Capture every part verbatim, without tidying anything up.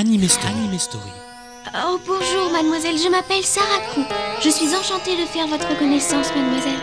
Anime Story. Anime Story. Oh bonjour mademoiselle, je m'appelle Sarah Crew. Je suis enchantée de faire votre connaissance mademoiselle.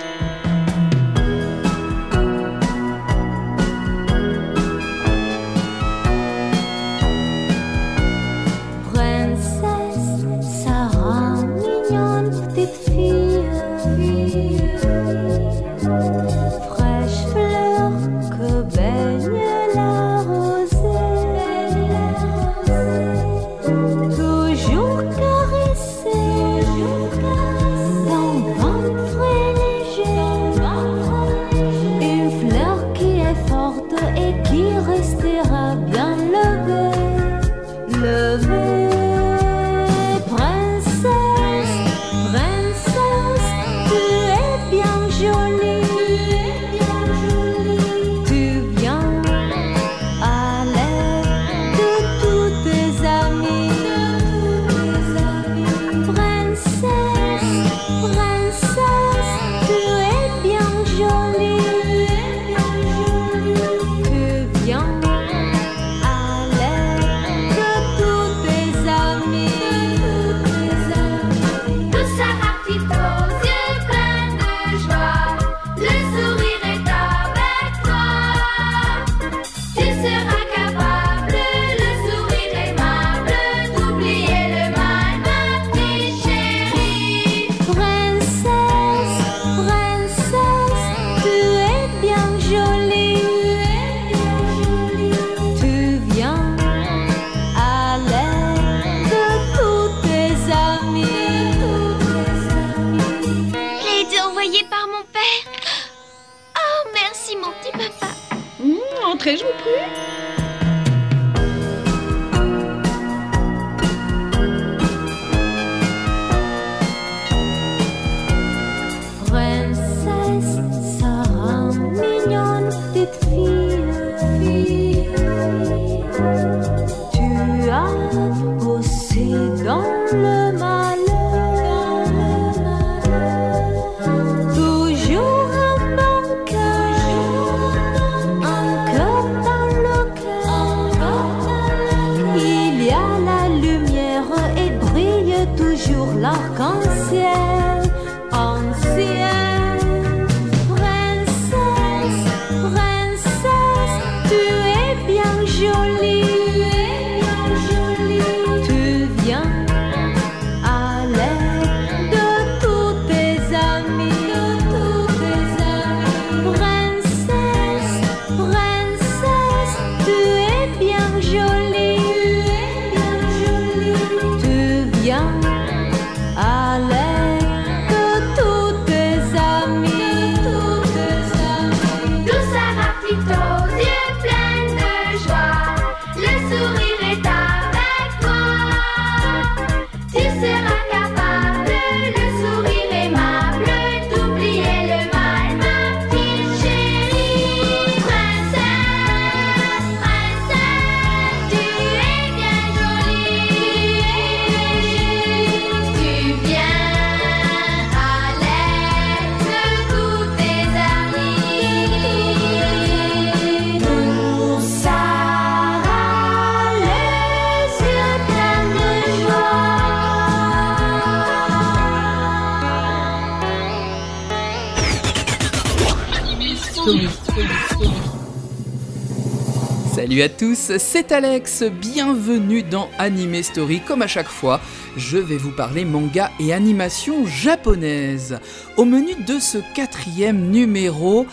Salut à tous, c'est Alex, bienvenue dans Anime Story. Comme à chaque fois, je vais vous parler manga et animation japonaise. Au menu de ce quatrième numéro,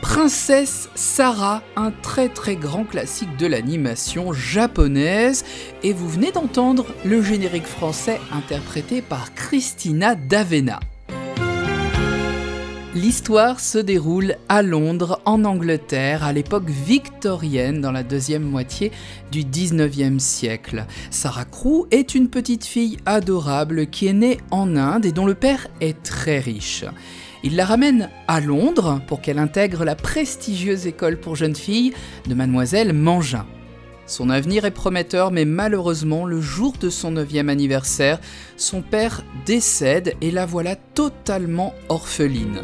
Princesse Sarah, un très très grand classique de l'animation japonaise. Et vous venez d'entendre le générique français interprété par Cristina D'Avena. L'histoire se déroule à Londres, en Angleterre, à l'époque victorienne, dans la deuxième moitié du dix-neuvième siècle. Sarah Crew est une petite fille adorable qui est née en Inde et dont le père est très riche. Il la ramène à Londres pour qu'elle intègre la prestigieuse école pour jeunes filles de Mademoiselle Mangin. Son avenir est prometteur, mais malheureusement, le jour de son neuvième anniversaire, son père décède et la voilà totalement orpheline.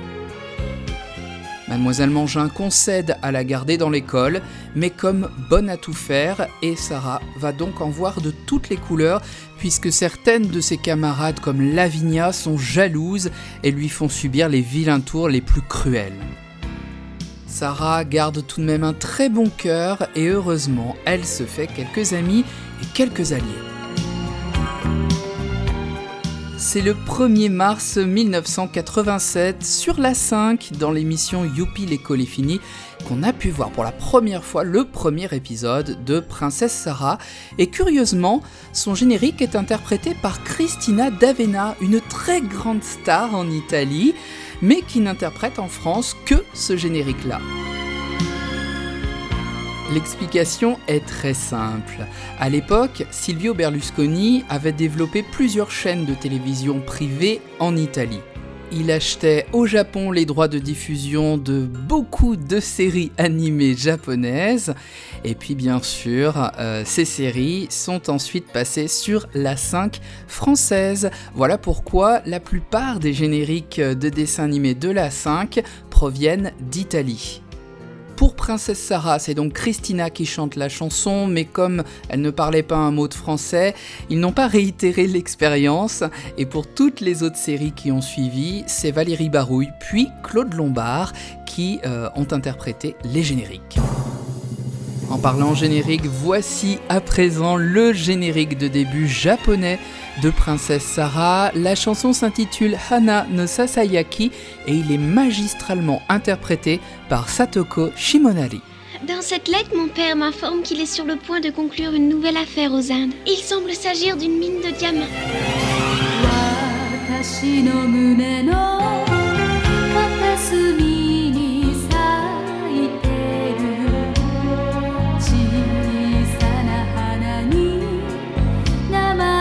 Mademoiselle Mangin concède à la garder dans l'école, mais comme bonne à tout faire, et Sarah va donc en voir de toutes les couleurs, puisque certaines de ses camarades comme Lavinia sont jalouses et lui font subir les vilains tours les plus cruels. Sarah garde tout de même un très bon cœur et heureusement, elle se fait quelques amis et quelques alliés. C'est le premier mars mille neuf cent quatre-vingt-sept, sur la cinq, dans l'émission Youpi, l'école est finie, qu'on a pu voir pour la première fois le premier épisode de Princesse Sarah. Et curieusement, son générique est interprété par Cristina D'Avena, une très grande star en Italie, mais qui n'interprète en France que ce générique-là. L'explication est très simple. À l'époque, Silvio Berlusconi avait développé plusieurs chaînes de télévision privées en Italie. Il achetait au Japon les droits de diffusion de beaucoup de séries animées japonaises. Et puis bien sûr, euh, ces séries sont ensuite passées sur la cinq française. Voilà pourquoi la plupart des génériques de dessins animés de la cinq proviennent d'Italie. Pour Princesse Sarah, c'est donc Cristina qui chante la chanson, mais comme elle ne parlait pas un mot de français, ils n'ont pas réitéré l'expérience. Et pour toutes les autres séries qui ont suivi, c'est Valérie Barouille puis Claude Lombard qui euh, ont interprété les génériques. En parlant générique, voici à présent le générique de début japonais de Princesse Sarah. La chanson s'intitule Hana no Sasayaki et il est magistralement interprété par Satoko Shimonari. Dans cette lettre, mon père m'informe qu'il est sur le point de conclure une nouvelle affaire aux Indes. Il semble s'agir d'une mine de diamants. Watashi no mune no katasumi ni saiteru chisana hana ni namae.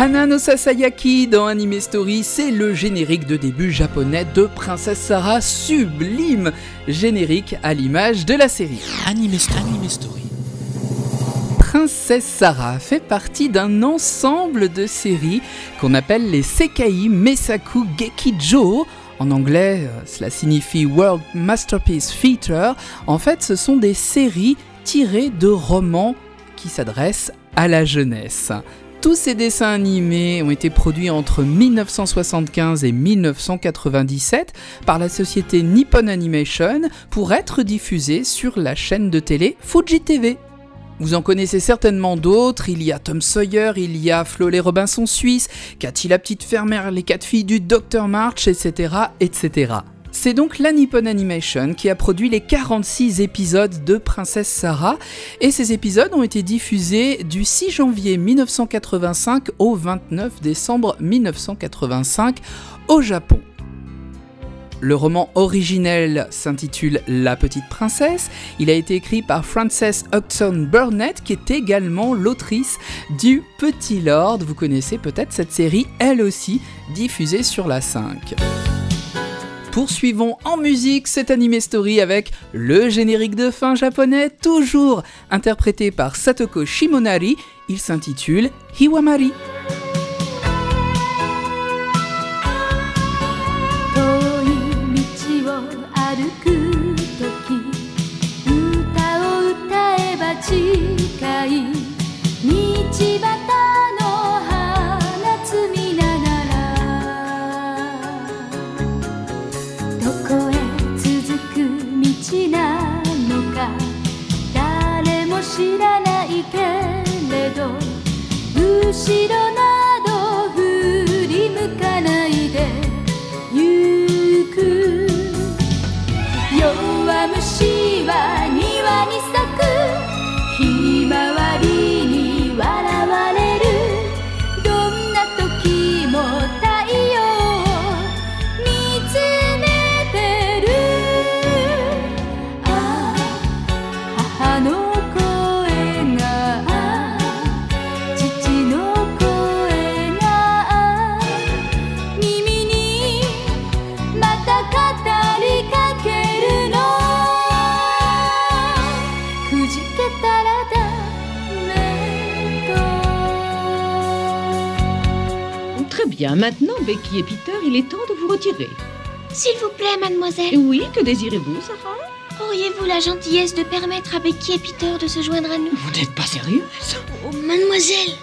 Hana no Sasayaki dans Anime Story, c'est le générique de début japonais de Princesse Sarah, sublime générique à l'image de la série. Anime Story. Anime Story. Princesse Sarah fait partie d'un ensemble de séries qu'on appelle les Sekai Mesaku Gekijo. En anglais, cela signifie World Masterpiece Feature. En fait, ce sont des séries tirées de romans qui s'adressent à la jeunesse. Tous ces dessins animés ont été produits entre mille neuf cent soixante-quinze et mille neuf cent quatre-vingt-dix-sept par la société Nippon Animation pour être diffusés sur la chaîne de télé Fuji T V. Vous en connaissez certainement d'autres, il y a Tom Sawyer, il y a Flo les Robinson Suisses, Cathy la petite fermière, les quatre filles du docteur March, et cetera, et cetera. C'est donc la Nippon Animation qui a produit les quarante-six épisodes de Princesse Sarah, et ces épisodes ont été diffusés du six janvier mille neuf cent quatre-vingt-cinq au vingt-neuf décembre mille neuf cent quatre-vingt-cinq au Japon. Le roman originel s'intitule La Petite Princesse. Il a été écrit par Frances Hodgson Burnett, qui est également l'autrice du Petit Lord. Vous connaissez peut-être cette série, elle aussi, diffusée sur la cinq. Poursuivons en musique cette Anime Story avec le générique de fin japonais, toujours interprété par Satoko Shimonari. Il s'intitule Hiwamari. Bien, maintenant, Becky et Peter, il est temps de vous retirer. S'il vous plaît, mademoiselle. Oui, que désirez-vous, Sarah? Auriez-vous la gentillesse de permettre à Becky et Peter de se joindre à nous? Vous n'êtes pas sérieuse? Oh, mademoiselle!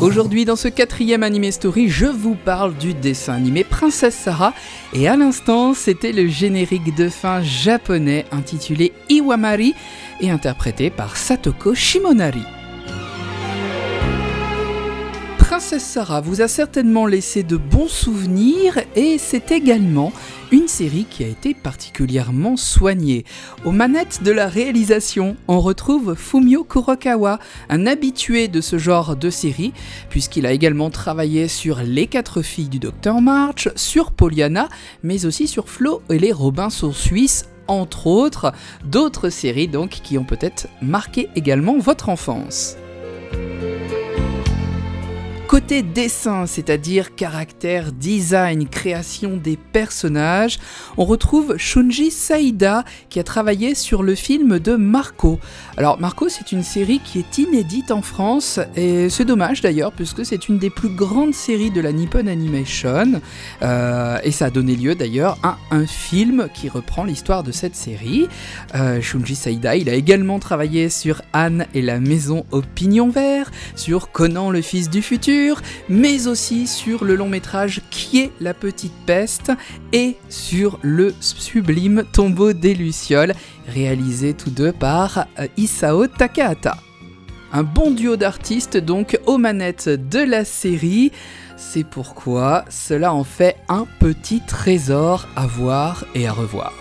Aujourd'hui, dans ce quatrième Anime Story, je vous parle du dessin animé Princesse Sarah, et à l'instant, c'était le générique de fin japonais intitulé Hiwamari et interprété par Satoko Shimonari. Princesse Sarah vous a certainement laissé de bons souvenirs et c'est également une série qui a été particulièrement soignée. Aux manettes de la réalisation, on retrouve Fumio Kurokawa, un habitué de ce genre de série, puisqu'il a également travaillé sur Les Quatre Filles du Docteur March, sur Pollyanna, mais aussi sur Flo et les Robinson Suisses, entre autres, d'autres séries donc qui ont peut-être marqué également votre enfance. Côté dessin, c'est-à-dire caractère, design, création des personnages, on retrouve Shunji Saida qui a travaillé sur le film de Marco. Alors Marco, c'est une série qui est inédite en France et c'est dommage d'ailleurs puisque c'est une des plus grandes séries de la Nippon Animation euh, et ça a donné lieu d'ailleurs à un film qui reprend l'histoire de cette série. Euh, Shunji Saida, il a également travaillé sur Anne et la maison au pignon vert, sur Conan le fils du futur, mais aussi sur le long métrage qui est La Petite Peste et sur le sublime Tombeau des Lucioles, réalisé tous deux par Isao Takahata. Un bon duo d'artistes donc aux manettes de la série, c'est pourquoi cela en fait un petit trésor à voir et à revoir.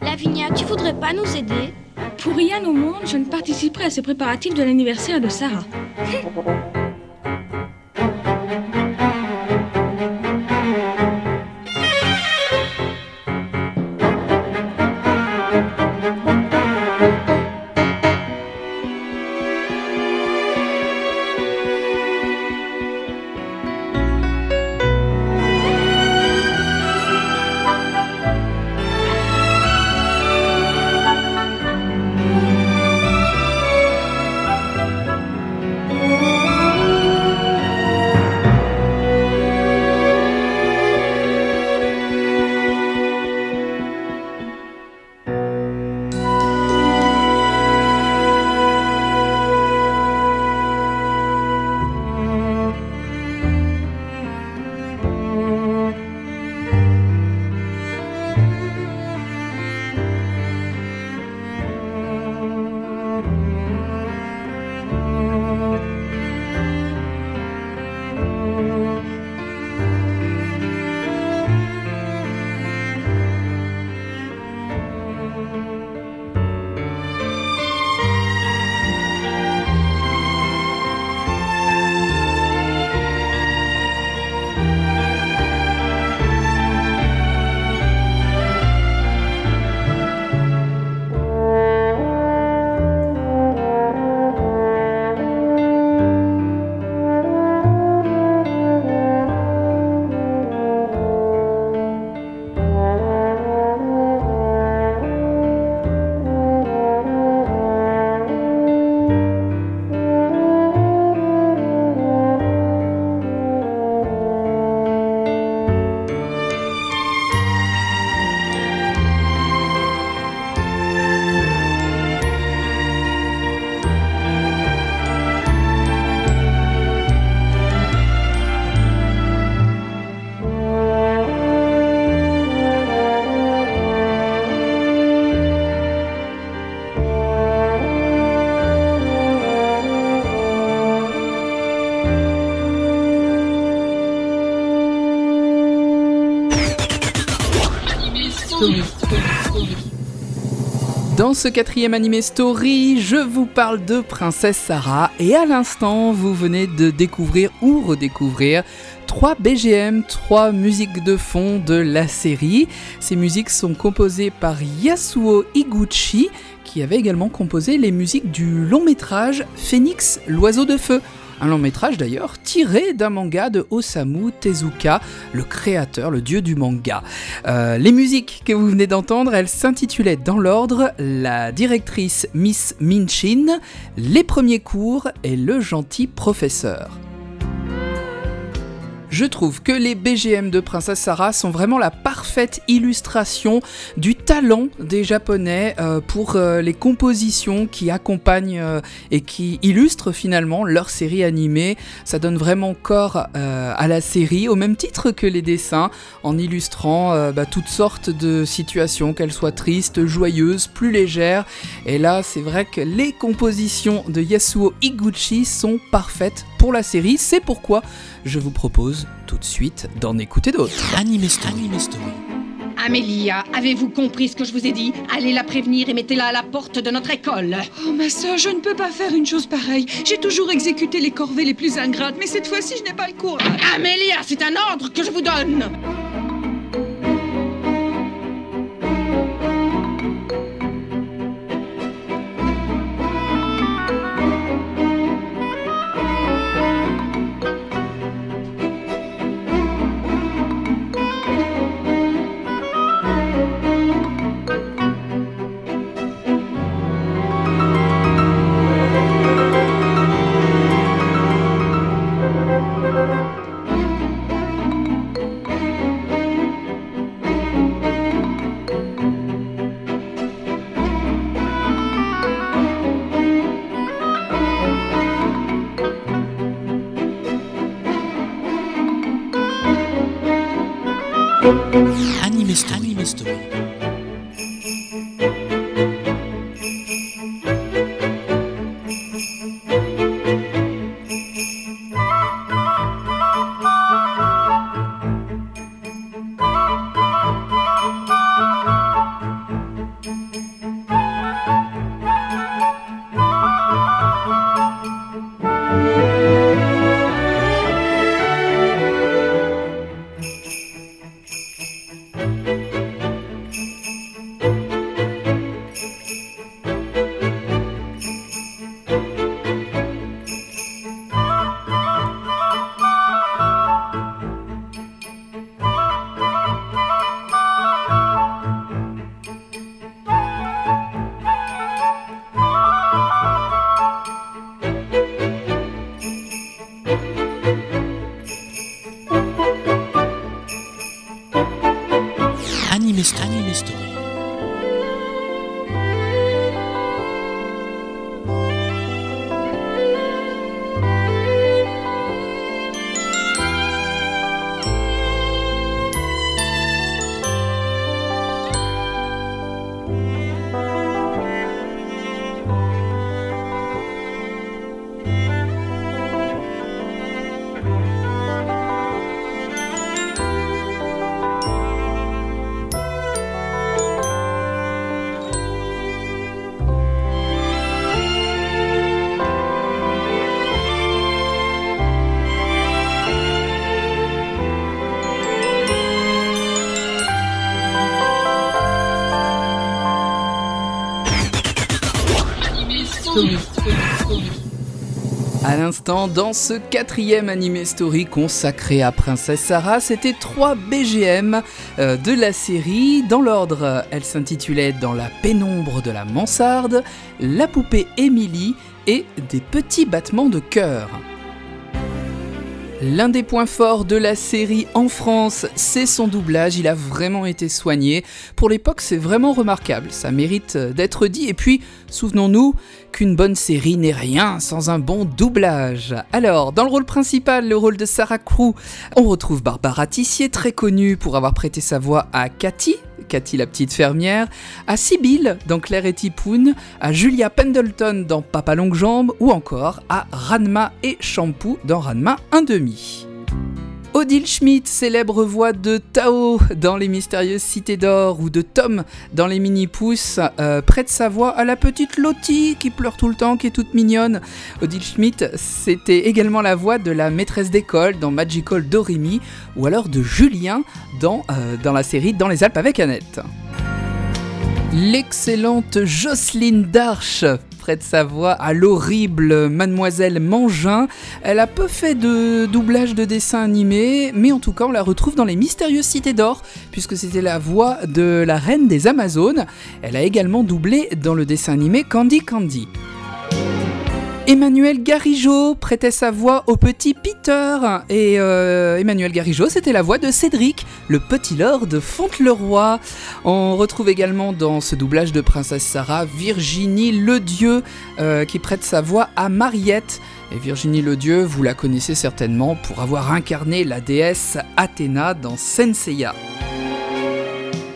Lavinia, tu voudrais pas nous aider ? Pour rien au monde, je ne participerai à ces préparatifs de l'anniversaire de Sarah. Dans ce quatrième Anime Story, je vous parle de Princesse Sarah et à l'instant, vous venez de découvrir ou redécouvrir trois B G M, trois musiques de fond de la série. Ces musiques sont composées par Yasuo Iguchi qui avait également composé les musiques du long métrage Phénix, l'oiseau de feu. Un long métrage d'ailleurs tiré d'un manga de Osamu Tezuka, le créateur, le dieu du manga. Euh, les musiques que vous venez d'entendre, elles s'intitulaient dans l'ordre La directrice Miss Minchin, Les premiers cours et Le gentil professeur. Je trouve que les B G M de Princesse Sarah sont vraiment la parfaite illustration du talent des Japonais euh, pour euh, les compositions qui accompagnent euh, et qui illustrent finalement leur série animée. Ça donne vraiment corps euh, à la série, au même titre que les dessins, en illustrant euh, bah, toutes sortes de situations, qu'elles soient tristes, joyeuses, plus légères. Et là, c'est vrai que les compositions de Yasuo Iguchi sont parfaites pour la série. C'est pourquoi je vous propose tout de suite d'en écouter d'autres. Anime Story. Anime Story. Amélia, avez-vous compris ce que je vous ai dit? Allez la prévenir et mettez-la à la porte de notre école. Oh ma soeur, je ne peux pas faire une chose pareille. J'ai toujours exécuté les corvées les plus ingrates, mais cette fois-ci je n'ai pas le courage. Amélia, c'est un ordre que je vous donne. Anime Story. Anime Story. Anime Story. À l'instant, dans ce quatrième Anime Story consacré à Princesse Sarah, c'était trois B G M euh, de la série. Dans l'ordre, elle s'intitulait Dans la pénombre de la mansarde, La poupée Émilie et Des petits battements de cœur. L'un des points forts de la série en France, c'est son doublage. Il a vraiment été soigné. Pour l'époque, c'est vraiment remarquable. Ça mérite d'être dit. Et puis, souvenons-nous qu'une bonne série n'est rien sans un bon doublage. Alors, dans le rôle principal, le rôle de Sarah Crew, on retrouve Barbara Tissier, très connue pour avoir prêté sa voix à Cathy, Cathy la petite fermière, à Sibylle dans Claire et Tipoun, à Julia Pendleton dans Papa Longue Jambe ou encore à Ranma et Shampoo dans Ranma un demi. Odile Schmidt, célèbre voix de Tao dans Les Mystérieuses Cités d'Or ou de Tom dans Les Mini-Pousses, euh, prête sa voix à la petite Lottie qui pleure tout le temps, qui est toute mignonne. Odile Schmidt, c'était également la voix de la maîtresse d'école dans Magical Doremi ou alors de Julien dans, euh, dans la série Dans les Alpes avec Annette. L'excellente Jocelyne Darche prête sa voix à l'horrible Mademoiselle Mangin. Elle a peu fait de doublage de dessins animés, mais en tout cas on la retrouve dans Les Mystérieuses Cités d'Or, puisque c'était la voix de la Reine des Amazones. Elle a également doublé dans le dessin animé Candy Candy. Emmanuel Garigeo prêtait sa voix au petit Peter, et euh, Emmanuel Garigeo, c'était la voix de Cédric, le petit lord de Fauntleroy. On retrouve également dans ce doublage de Princesse Sarah Virginie le Dieu euh, qui prête sa voix à Mariette. Et Virginie le Dieu, vous la connaissez certainement pour avoir incarné la déesse Athéna dans Senseiya.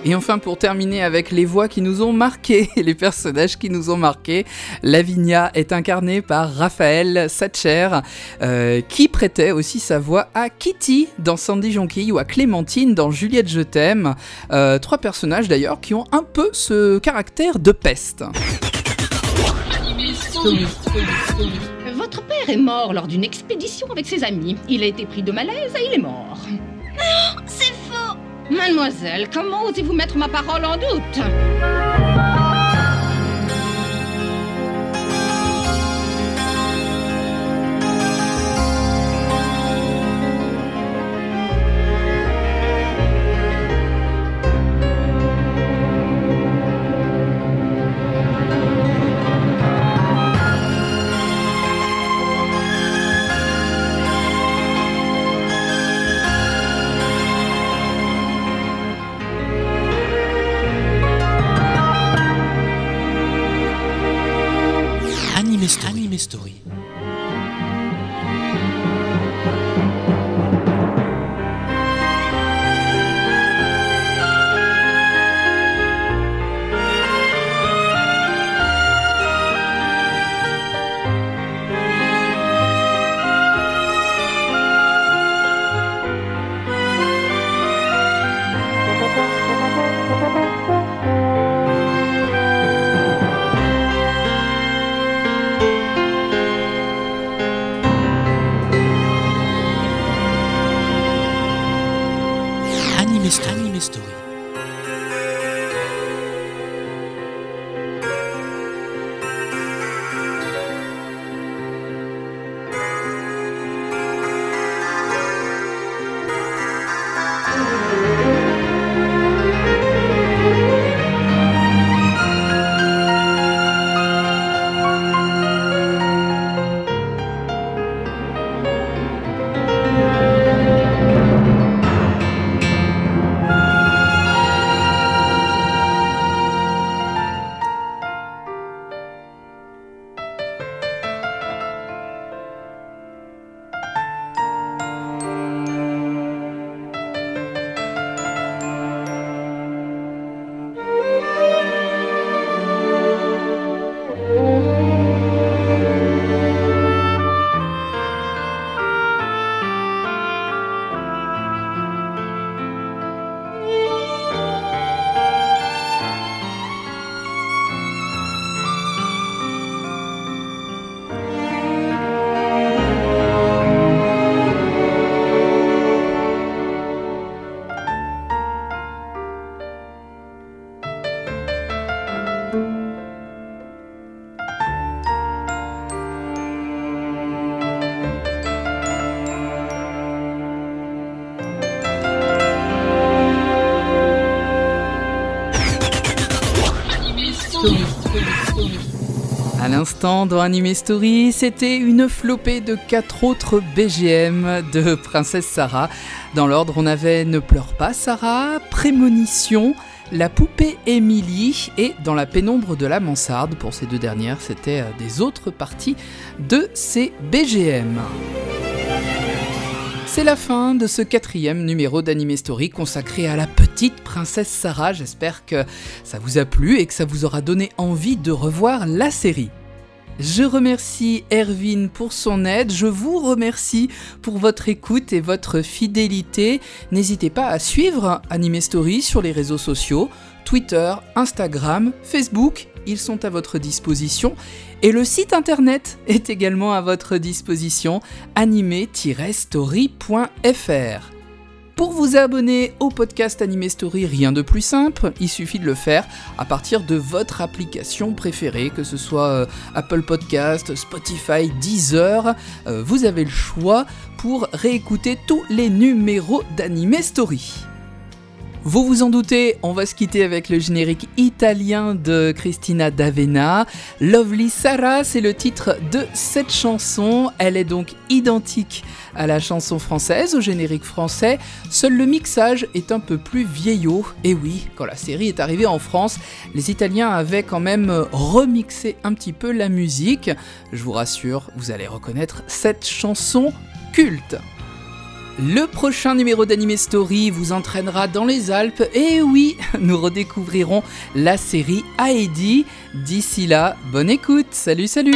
Et enfin, pour terminer avec les voix qui nous ont marqués, les personnages qui nous ont marqués, Lavinia est incarnée par Raphaël Satcher, euh, qui prêtait aussi sa voix à Kitty dans Sandy Jonquille ou à Clémentine dans Juliette je t'aime. Euh, trois personnages d'ailleurs qui ont un peu ce caractère de peste. Votre père est mort lors d'une expédition avec ses amis. Il a été pris de malaise et il est mort. Non, c'est faux. Mademoiselle, comment osez-vous mettre ma parole en doute ? Anime Story. Dans Anime Story, c'était une flopée de quatre autres B G M de Princesse Sarah. Dans l'ordre, on avait Ne pleure pas Sarah, Prémonition, La poupée Émilie et Dans la pénombre de la mansarde. Pour ces deux dernières, c'était des autres parties de ces B G M. C'est la fin de ce quatrième numéro d'Anime Story consacré à la petite princesse Sarah. J'espère que ça vous a plu et que ça vous aura donné envie de revoir la série. Je remercie Erwin pour son aide, je vous remercie pour votre écoute et votre fidélité. N'hésitez pas à suivre Anime Story sur les réseaux sociaux, Twitter, Instagram, Facebook, ils sont à votre disposition. Et le site internet est également à votre disposition, anime tiret story point f r. Pour vous abonner au podcast Anime Story, rien de plus simple, il suffit de le faire à partir de votre application préférée, que ce soit Apple Podcast, Spotify, Deezer, vous avez le choix pour réécouter tous les numéros d'Anime Story. Vous vous en doutez, on va se quitter avec le générique italien de Cristina D'Avena. Lovely Sarah, c'est le titre de cette chanson. Elle est donc identique à la chanson française, au générique français. Seul le mixage est un peu plus vieillot. Et oui, quand la série est arrivée en France, les Italiens avaient quand même remixé un petit peu la musique. Je vous rassure, vous allez reconnaître cette chanson culte. Le prochain numéro d'Anime Story vous entraînera dans les Alpes, et oui, nous redécouvrirons la série Heidi. D'ici là, bonne écoute, salut salut!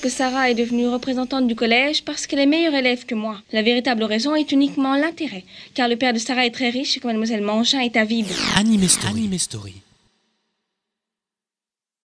Que Sarah est devenue représentante du collège parce qu'elle est meilleure élève que moi. La véritable raison est uniquement l'intérêt, car le père de Sarah est très riche et que Mademoiselle Mangin est avide. Anime Story. Anime Story.